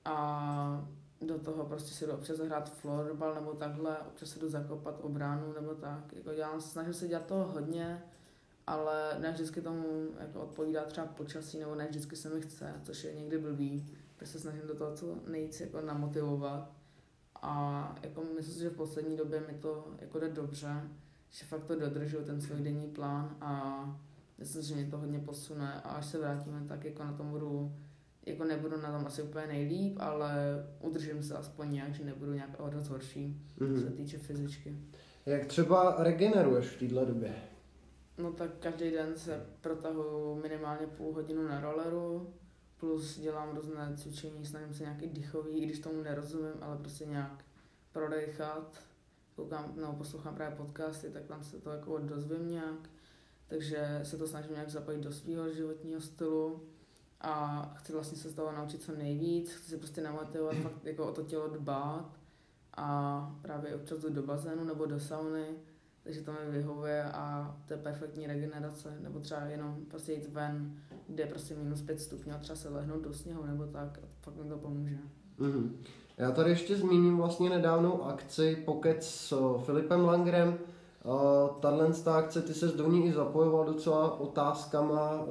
a do toho prostě si jdu občas zahrát florbal nebo takhle, občas se jdu zakopat obránu nebo tak. Jako snažím se dělat toho hodně, ale ne vždycky tomu jako odpovídá třeba počasí nebo ne vždycky se mi chce, což je někdy blbý. Prostě snažím do toho co nejvíc jako namotivovat a jako myslím si, že v poslední době mi to jako jde dobře, že fakt to dodržuju ten svůj denní plán a myslím, že mě to hodně posune a až se vrátíme, tak jako na tom budu, jako nebudu na tom asi úplně nejlíp, ale udržím se aspoň nějak, že nebudu nějak hodnoc horší, co se týče fyzičky. Jak třeba regeneruješ v této době? No tak každý den se protahuju minimálně půl hodinu na rolleru, plus dělám různé cvičení, snažím se nějaký dýchový, i když tomu nerozumím, ale prostě nějak prodejchat. Poslouchám právě podcasty, tak tam se to jako dozvím nějak, takže se to snažím nějak zapojit do svého životního stylu. A chci vlastně se z toho naučit co nejvíc, chci se prostě namotivovat, fakt jako o to tělo dbát a právě občas jdu do bazénu nebo do sauny, takže to mi vyhovuje a to je perfektní regenerace, nebo třeba jenom prostě jít ven, kde je prostě minus 5 stupňů a třeba se lehnout do sněhu nebo tak a fakt mi to pomůže. Já tady ještě zmíním vlastně nedávnou akci Pokec s Filipem Langrem. Tato akce, ty ses do ní i zapojoval docela otázkama.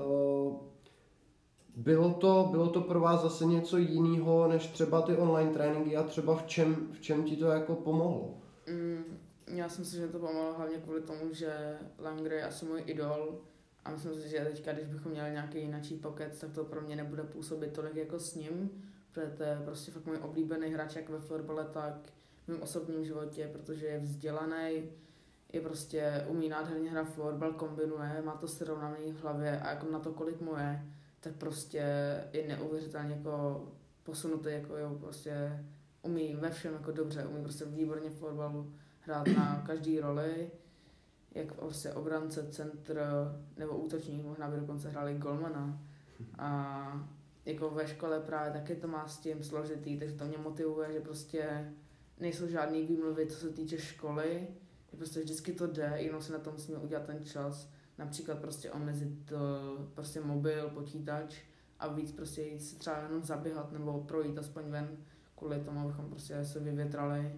Bylo to pro vás zase něco jiného než třeba ty online tréninky a třeba v čem ti to jako pomohlo? Já si myslím, že to pomohlo hlavně kvůli tomu, že Langer je asi můj idol a myslím si, že teďka, když bychom měli nějaký jináčí pokec, tak to pro mě nebude působit tolik jako s ním, protože to je prostě fakt můj oblíbený hráč jak ve florbale, tak v mém osobním životě, protože je vzdělaný, je prostě umí nádherně hrát florbal, kombinuje, má to srovnaný v hlavě a jako na to, kolik mu je, tak prostě je neuvěřitelně jako posunutý, jako jo, prostě umí ve všem jako dobře, umí prostě výborně v florbalu hrát na každý roli, jak prostě obránce, centr nebo útočník, možná by dokonce hráli golmana. A jako ve škole právě taky to má s tím složitý, takže to mě motivuje, že prostě nejsou žádný výmluvy, co se týče školy, že prostě vždycky to jde, jenom se na tom smí udělat ten čas. Například prostě omezit prostě mobil, počítač a víc prostě jít si třeba jenom zaběhat nebo projít aspoň ven kvůli tomu, abychom prostě se vyvětrali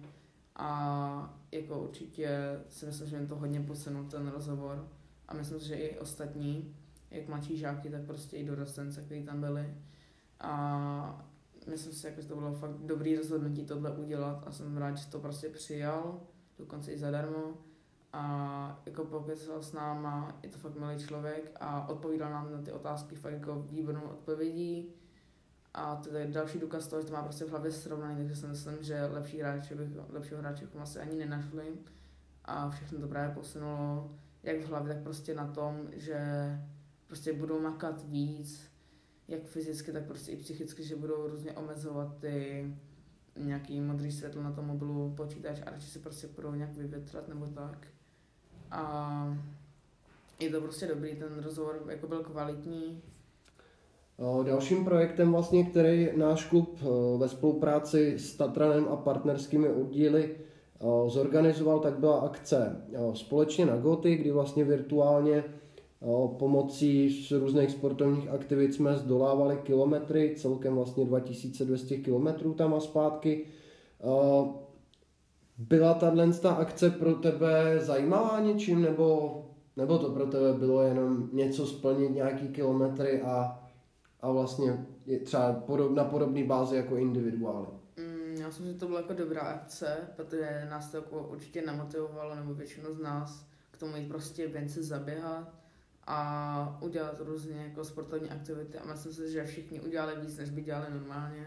a jako určitě si myslím, že mi to hodně posunul ten rozhovor a myslím si, že i ostatní, jak mladší žáky, tak prostě i dorostence, kteří tam byli a myslím si, že to bylo fakt dobrý rozhodnutí tohle udělat a jsem rád, že to prostě přijal, dokonce i zadarmo. A jako pokecal s náma, je to fakt milý člověk a odpovídal nám na ty otázky fakt jako výbornou odpovědí a to je další důkaz toho, že to má prostě v hlavě srovnaný, takže si myslím, že lepšího hráče bychom asi ani nenašli a všechno to právě posunulo jak v hlavě, tak prostě na tom, že prostě budou makat víc, jak fyzicky, tak prostě i psychicky, že budou různě omezovat ty nějaký modrý světlo na tom mobilu, počítač a radši se prostě budou nějak vyvětrat nebo tak. A je to prostě dobrý, ten rozhovor jako byl kvalitní. Dalším projektem vlastně, který náš klub ve spolupráci s Tatranem a partnerskými oddíly zorganizoval, tak byla akce Společně na Goty, kdy vlastně virtuálně Pomocí z různých sportovních aktivit jsme zdolávali kilometry, celkem vlastně 2200 kilometrů tam a zpátky. Byla tato akce pro tebe zajímavá něčím, nebo to pro tebe bylo jenom něco splnit, nějaký kilometry a vlastně třeba na podobné bázi jako individuály? Já myslím, že to byla jako dobrá akce, protože nás to jako určitě namotivovalo, nebo většinu z nás, k tomu jít prostě ven se zaběhat a udělat různě jako sportovní aktivity. A myslím si, že všichni udělali víc, než by dělali normálně.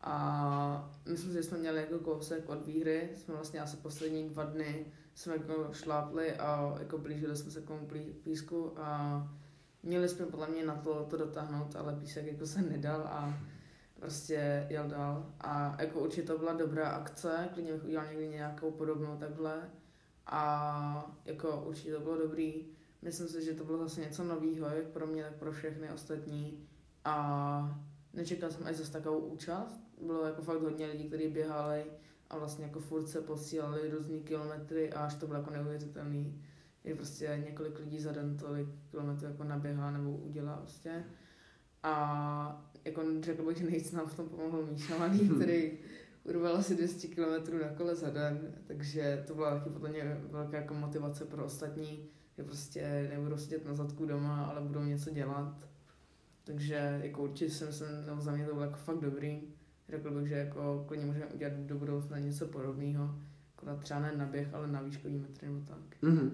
A myslím si, že jsme měli jako kousek od výhry. Jsme vlastně asi poslední 2 dny jsme jako šlápli a jako blížili jsme se k tomu písku a měli jsme podle mě na to dotáhnout, ale písek jako se nedal a prostě jel dál. A jako určitě to byla dobrá akce, klidně bych udělal někdy nějakou podobnou takhle a jako určitě to bylo dobrý. Myslím si, že to bylo zase něco novýho, jak pro mě, tak pro všechny ostatní a nečekal jsem až zase takovou účast. Bylo jako fakt hodně lidí, kteří běhali a vlastně jako furt se posílali různý kilometry a až to bylo jako neuvěřitelný. Je prostě několik lidí za den tolik kilometrů jako naběhá nebo udělá prostě. A jako řekl bych, že nejvíc nám v tom pomohl Míša Malý, který urval asi 200 kilometrů na kole za den, takže to byla taky podle mě velká jako motivace pro ostatní, že prostě nebudou sedět na zadku doma, ale budou něco dělat. Takže jako určitě za mě to bylo jako fakt dobrý. Řekl bych, že jako klidně můžeme udělat do budoucna něco podobného, akorát třeba ne na běh, ale na výškový metry nebo tak. Mm-hmm.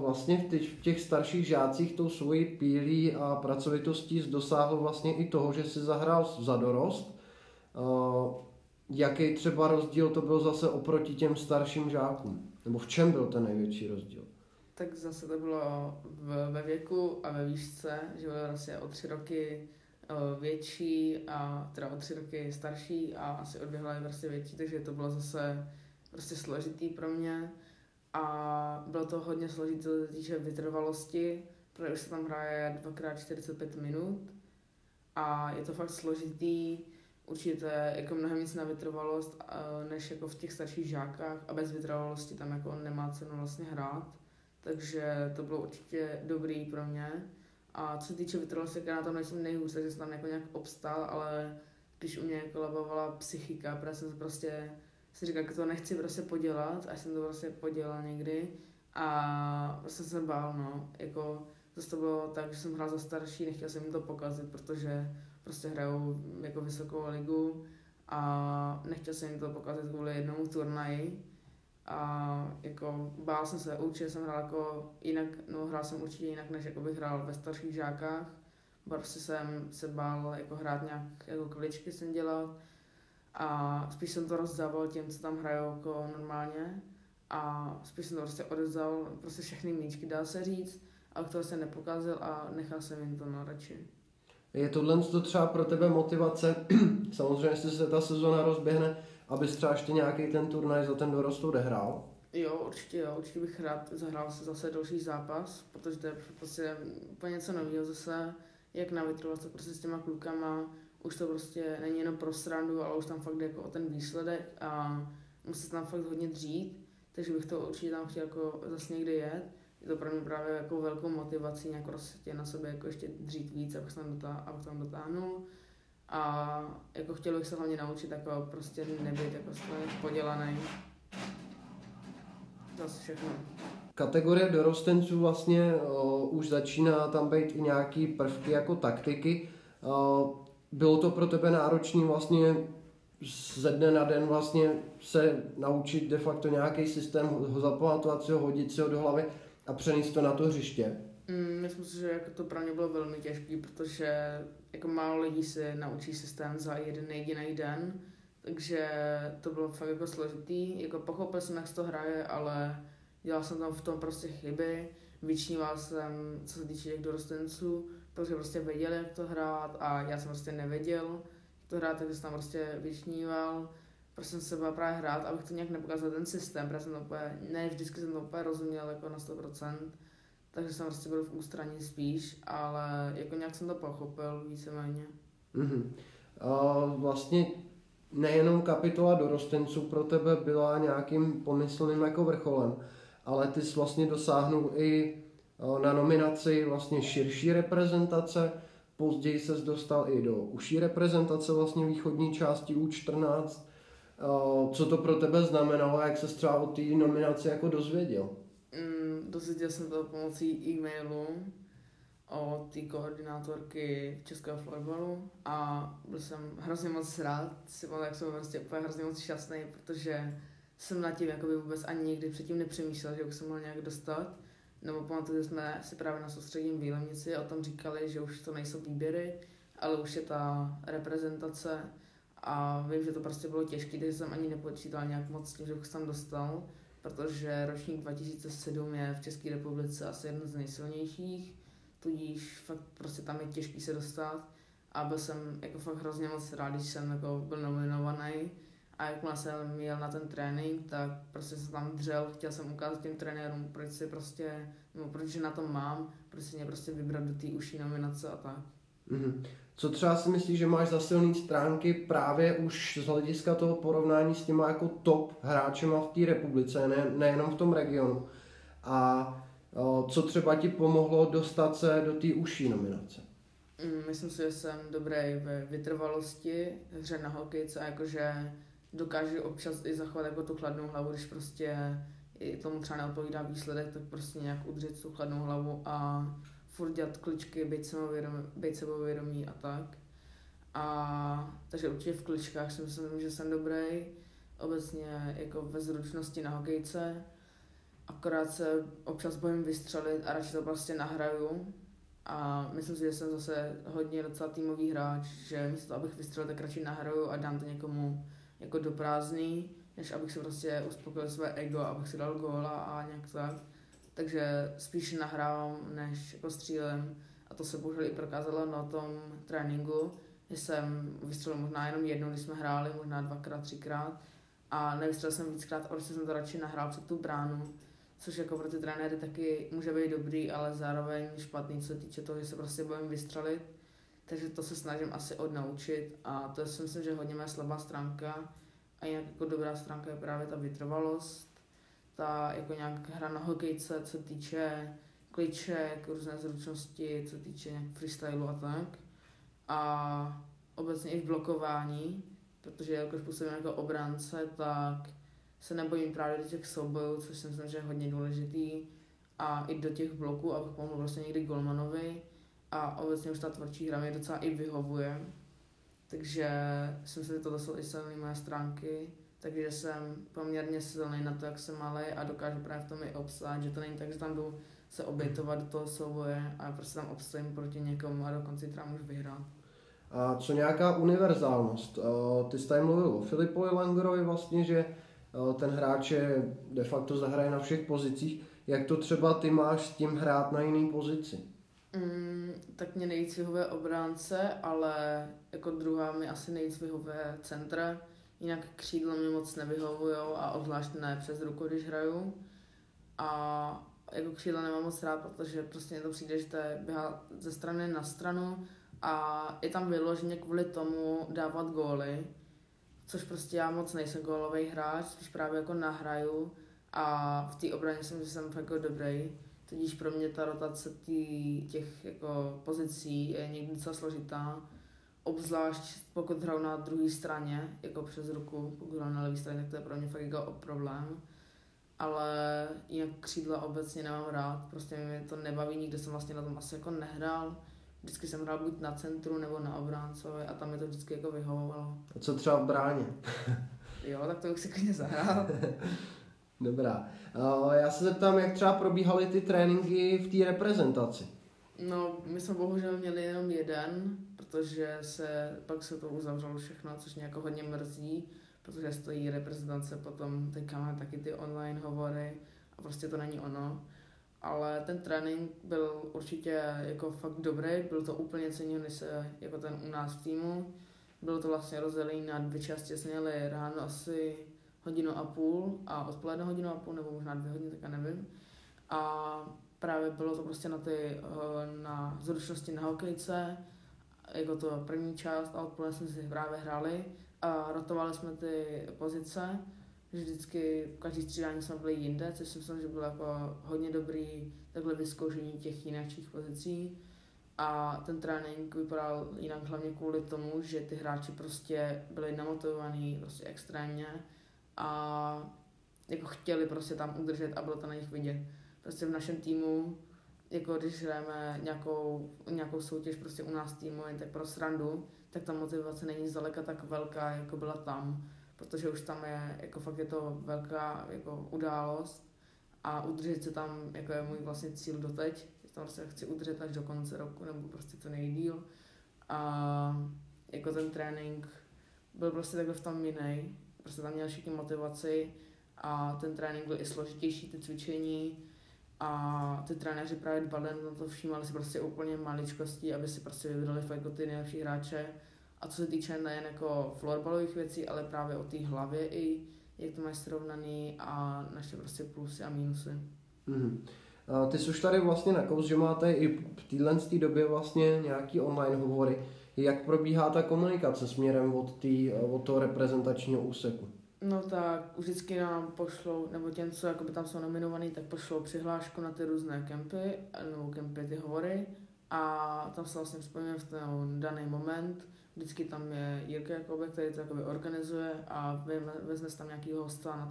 Vlastně v těch starších žácích tou svojí pílí a pracovitostí dosáhl vlastně i toho, že si zahrál za dorost. Jaký třeba rozdíl to byl zase oproti těm starším žákům? Nebo v čem byl ten největší rozdíl? Tak zase to bylo ve věku a ve výšce, že byl vlastně o 3 roky větší a teda o 3 roky starší a asi odběhla je vlastně větší, takže to bylo zase prostě složitý pro mě a bylo to hodně složitý, co se týče vytrvalosti, protože už se tam hraje 2x45 minut a je to fakt složitý, určitě jako mnohem víc na vytrvalost než jako v těch starších žákách a bez vytrvalosti tam jako nemá cenu vlastně hrát. Takže to bylo určitě dobrý pro mě. A co se týče vytrvalosti, já na tom nejsem nejhůř, takže jsem tam jako nějak obstál, ale když u mě jako labovala psychika, protože jsem prostě si říkal, že to nechci prostě podělat, až jsem to prostě podělal někdy. A prostě jsem bál, no. Jako zase to bylo tak, že jsem hrál za starší, nechtěl jsem jim to pokazit, protože prostě hrajou jako vysokou ligu a nechtěl jsem jim to pokazit kvůli jednomu turnaji. A jako bál jsem se, určitě jsem hrál jako jinak, no hrál jsem určitě jinak, než jako bych hrál ve starších žákách. Prostě jsem se bál jako hrát nějak, jako kličky jsem dělal a spíš jsem to rozdával těm, co tam hrajou jako normálně a spíš jsem to prostě odezdal, prostě všechny míčky, dá se říct, ale toho se nepokázal a nechal jsem jim to na radši. Je tohle to třeba pro tebe motivace, samozřejmě jestli se ta sezona rozběhne, abys třeba ještě nějaký ten turnaj za ten dorost odehrál? Jo, určitě bych rád zahrál se zase další zápas, protože to je prostě úplně něco nového zase, jak navytrovat se prostě s těma klukama, už to prostě není jenom pro srandu, ale už tam fakt jde jako o ten výsledek a musí se tam fakt hodně dřít, takže bych to určitě tam chtěl jako zase někdy jet. Je to pro mě právě jako velkou motivací nějak prostě na sobě jako ještě dřít víc, abych tam dotáhnul. A jako chtěl bych se hlavně naučit jako prostě nebýt jako podělaný. To asi všechno. Kategorie dorostenců vlastně už začíná tam být i nějaký prvky jako taktiky. Bylo to pro tebe náročné vlastně ze dne na den vlastně se naučit de facto nějaký systém, ho zapamatovat si ho, hodit si ho do hlavy a přenést to na to hřiště? Myslím si, že jako to pro mě bylo velmi těžké, protože jako málo lidí se naučí systém za jeden jediný den, takže to bylo fakt jako složitý. Jako pochopil jsem, jak se to hraje, ale dělal jsem tam v tom prostě chyby, vyčníval jsem, co se týče těch dorostenců, protože prostě věděli, jak to hrát a já jsem prostě nevěděl, jak to hrát, takže jsem tam prostě vyčníval. Prostě jsem se bál právě hrát, abych to nějak nepokázal ten systém, protože jsem to úplně, ne vždycky jsem to úplně rozuměl jako na 100%. Takže jsem prostě byl v ústraní spíš, ale jako nějak jsem to pochopil víceméně. Mm-hmm. Vlastně nejenom kapitola dorostenců pro tebe byla nějakým pomyslným jako vrcholem, ale ty jsi vlastně dosáhnul i na nominaci vlastně širší reprezentace. Později se dostal i do užší reprezentace vlastně východní části U14. Co to pro tebe znamenalo a jak se třeba o té nominaci jako dozvěděl? Dozvěděl jsem to pomocí e-mailu od té koordinátorky českého florbalu a byl jsem hrozně moc rád, jak jsem vlastně úplně hrozně moc šťastný, protože jsem nad tím jakoby vůbec ani nikdy předtím nepřemýšlel, že už jsem mohl nějak dostat. Nebo pamatuju, že jsme si právě na soustředění v Jílemnici o tom říkali, že už to nejsou výběry, ale už je ta reprezentace a vím, že to prostě bylo těžké, takže jsem ani nepočítal nějak moc, že už jsem dostal, protože ročník 2007 je v České republice asi jeden z nejsilnějších, tudíž fakt prostě tam je těžký se dostat a byl jsem jako fakt hrozně moc rád, když jsem jako byl nominovaný. A jakmile jsem jel na ten trénink, tak prostě jsem tam dřel, chtěl jsem ukázat těm trenérům, proč si prostě, nebo proč na tom mám, prostě mě prostě vybrat do té užší nominace a tak. Mm-hmm. Co třeba si myslíš, že máš za silné stránky právě už z hlediska toho porovnání s těma jako top hráčema v té republice, nejenom v tom regionu? A co třeba ti pomohlo dostat se do té užší nominace? Myslím si, že jsem dobrý ve vytrvalosti, hře na hokejce a jakože dokáže občas i zachovat jako tu chladnou hlavu, když prostě tomu třeba neodpovídá výsledek, tak prostě nějak udržet tu chladnou hlavu a furt dělat kličky, být sebovědomí a tak. A takže určitě v kličkách si myslím, že jsem dobrý, obecně jako ve zručnosti na hokejce, akorát se občas bojím vystřelit a radši to prostě nahraju. A myslím si, že jsem zase hodně docela týmový hráč, že místo abych vystřelil, tak radši nahraju a dám to někomu jako do prázdný, než abych si prostě uspokojil své ego, abych si dal góla a nějak tak. Takže spíš nahrávám, než jako střílem. A to se bohužel i prokázalo na tom tréninku, že jsem vystřelil možná jenom jednou, když jsme hráli, možná dvakrát, třikrát. A nevystřelil jsem víckrát, prostě jsem to radši nahrál před tu bránu. Což jako pro ty trenéry taky může být dobrý, ale zároveň špatný, co se týče toho, že se prostě bojím vystřelit. Takže to se snažím asi odnaučit a to si myslím, že je hodně moje slabá stránka. A jinak jako dobrá stránka je právě ta vytrvalost, ta jako nějak hra na hokejce, co týče kliček, různé zručnosti, co týče freestylu a tak. A obecně i v blokování, protože jakož působím jako obránce, tak se nebojím právě do těch soubojů, což si myslím, že je hodně důležitý. A i do těch bloků, abych pomohl prostě někdy golmanovi. A obecně už ta tvrdší hra mě docela i vyhovuje. Takže si myslím, že tohle jsou i silné moje stránky. Takže jsem poměrně silný na to, jak jsem malý a dokážu právě v tom i obstát. Že to není tak, že tam jdu se obětovat do toho souboje a prostě tam obstojím proti někomu a dokonce třeba můžu vyhrát. A co nějaká univerzálnost? Ty jsi tady mluvil o Filipovi Langerovi vlastně, že ten hráč je de facto zahraje na všech pozicích. Jak to třeba ty máš s tím hrát na jiný pozici? Tak mě nejvíc vyhovuje obránce, ale jako druhá mi asi nejvíc vyhovuje centra. Jinak křídla mě moc nevyhovujou a obzvlášť ne přes ruku, když hraju. A jako křídla nemám moc rád, protože prostě mě to přijde, že to běhá ze strany na stranu a je tam vyloženě kvůli tomu dávat góly. Což prostě já moc nejsem gólový hráč, spíš právě jako nahraju a v té obraně jsem, že jsem fakt jako dobrý. Tudíž pro mě ta rotace těch jako pozicí je někdy docela složitá. Obzvlášť pokud hraju na druhé straně, jako přes ruku, pokud hraju na levé straně, tak to je pro mě fakt jako problém. Ale jinak křídla obecně nemám rád, prostě mě to nebaví, nikde jsem vlastně na tom asi jako nehrál. Vždycky jsem hrál buď na centru nebo na obráncové a tam mi to vždycky jako vyhovovalo. A co třeba v bráně? Jo, tak to bych si klidně zahrál. Dobrá. Já se zeptám, jak třeba probíhaly ty tréninky v té reprezentaci? No, my jsme bohužel měli jenom jeden, protože pak se to uzavřelo všechno, což mě jako hodně mrzí, protože stojí reprezentace, potom teďka máme taky ty online hovory a prostě to není ono. Ale ten trénink byl určitě jako fakt dobrý, bylo to úplně co jiného, než se jako ten u nás v týmu. Bylo to vlastně rozdělené na dvě části, jsme měli ráno asi hodinu a půl a odpoledne hodinu a půl, nebo možná 2 hodiny, tak já nevím. A právě bylo to prostě na zručnosti na hokejce, jako to první část a odpoledne jsme si právě hráli a rotovali jsme ty pozice. že vždycky každý střídání jsme byli jinde, což si myslím, že bylo jako hodně dobrý takhle vyzkoušení těch jináčích pozicí. A ten trénink vypadal jinak hlavně kvůli tomu, že ty hráči prostě byli namotivovaní prostě extrémně a jako chtěli prostě tam udržet a bylo to na nich vidět. Prostě v našem týmu, jako když hrajeme nějakou soutěž prostě u nás týmu jen tak pro srandu, tak ta motivace není zdaleka tak velká, jako byla tam, protože už tam je, jako fakt je to velká jako událost a udržet se tam, jako je můj vlastně cíl doteď, tam se chci udržet až do konce roku, nebo prostě to nejdýl. A jako ten trénink byl prostě takhle v tom jiný, prostě tam měl všichni motivaci a ten trénink byl i složitější, ty cvičení a ty trénéři právě dbali na to, všímali si prostě úplně maličkostí, aby si prostě vybrali fakt ty nejlepší hráče. A co se týče nejen jako florbalových věcí, ale právě o té hlavě i, jak to máš srovnaný a naše prostě plusy a mínusy. Mm. Ty jsi už tady vlastně nakous, že máte i v této době vlastně nějaký online hovory. Jak probíhá ta komunikace směrem od toho reprezentačního úseku? No tak vždycky nám pošlou, nebo těm, co jakoby tam jsou nominovaný, tak pošlou přihlášku na ty různé kempy, nebo kempy ty hovory. A tam se vlastně vzpomínám v ten daný moment. Vždycky tam je Jirka Jakovek, který to jakoby organizuje a vezme tam nějakýho hosta na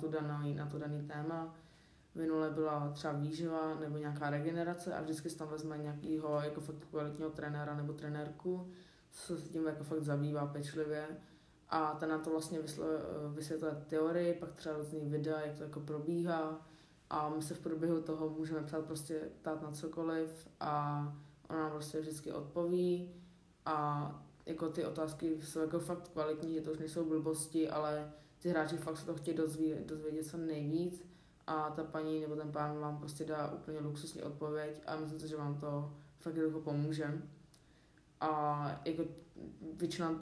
to daný téma. Minule byla třeba výživa nebo nějaká regenerace a vždycky tam vezme nějakého jako fakt kvalitního trenéra nebo trenérku, co se tím jako fakt zabývá pečlivě a ten na to vlastně vysvětluje teorie, pak třeba různý videa, jak to jako probíhá a my se v průběhu toho můžeme ptát na cokoliv a ona nám prostě vždycky odpoví a jako ty otázky jsou jako fakt kvalitní, že to už nejsou blbosti, ale ty hráči fakt se to chtějí dozvědět co nejvíc. A ta paní nebo ten pán vám prostě dá úplně luxusní odpověď a myslím si, že vám to fakt jako pomůže. A jako většina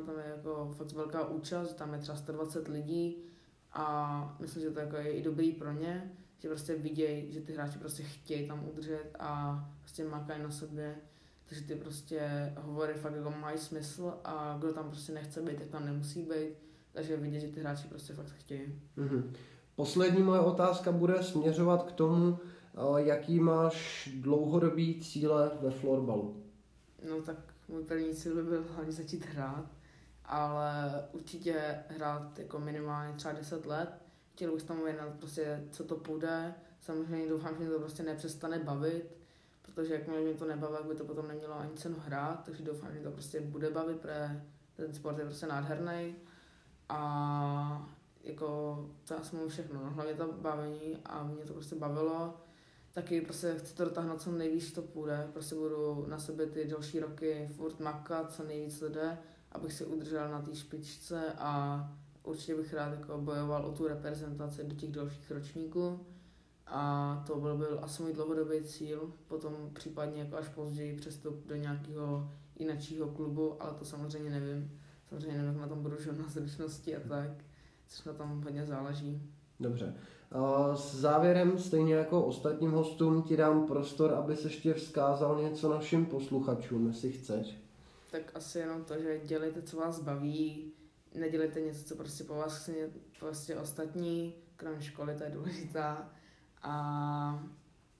tam je jako fakt velká účast, tam je třeba 120 lidí a myslím, že to jako je i dobrý pro ně, že prostě vidějí, že ty hráči prostě chtějí tam udržet a prostě makají na sobě, takže ty prostě hovory fakt jako mají smysl a kdo tam prostě nechce být, tak tam nemusí být, takže vidět, že ty hráči prostě fakt chtějí. Mm-hmm. Poslední moje otázka bude směřovat k tomu, jaký máš dlouhodobý cíle ve florbalu. No tak můj první cíl by byl hlavně začít hrát, ale určitě hrát jako minimálně třeba 10 let. Chtěl bych tam věnovat prostě, co to půjde. Samozřejmě doufám, že mě to prostě nepřestane bavit, protože jakmile mě to nebaví, by to potom nemělo ani cenu hrát, takže doufám, že to prostě bude bavit, protože ten sport je prostě nádherný. A jako já jsem všechno, no, hlavně to bavení a mě to prostě bavilo, taky prostě chci to dotáhnout co nejvíc to půjde, prostě budu na sobě ty další roky furt makat, co nejvíc to jde, abych se udržel na té špičce a určitě bych rád jako bojoval o tu reprezentaci do těch dalších ročníků a to byl asi můj dlouhodobý cíl, potom případně jako až později přestup do nějakého jiného klubu, ale to samozřejmě nevím, jak na tom budu žít na zručnosti a tak. Což na tom hodně záleží. Dobře. S závěrem, stejně jako ostatním hostům, ti dám prostor, aby se ještě vzkázal něco našim posluchačům, jestli chceš. Tak asi jenom to, že dělejte, co vás baví, nedělejte něco, co prostě po vás chce prostě ostatní, kromě školy, to je důležitá. A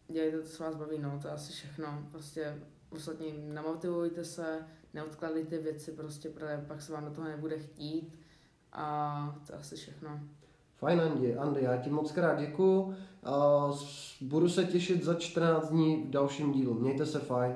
dělejte to, co vás baví, no, to je asi všechno. Prostě ostatním namotivujte se, neodkladejte věci, prostě, protože pak se vám do toho nebude chtít. A to asi všechno. Fajn, Andy, já ti moc krát děkuju. Budu se těšit za 14 dní v dalším dílu. Mějte se fajn.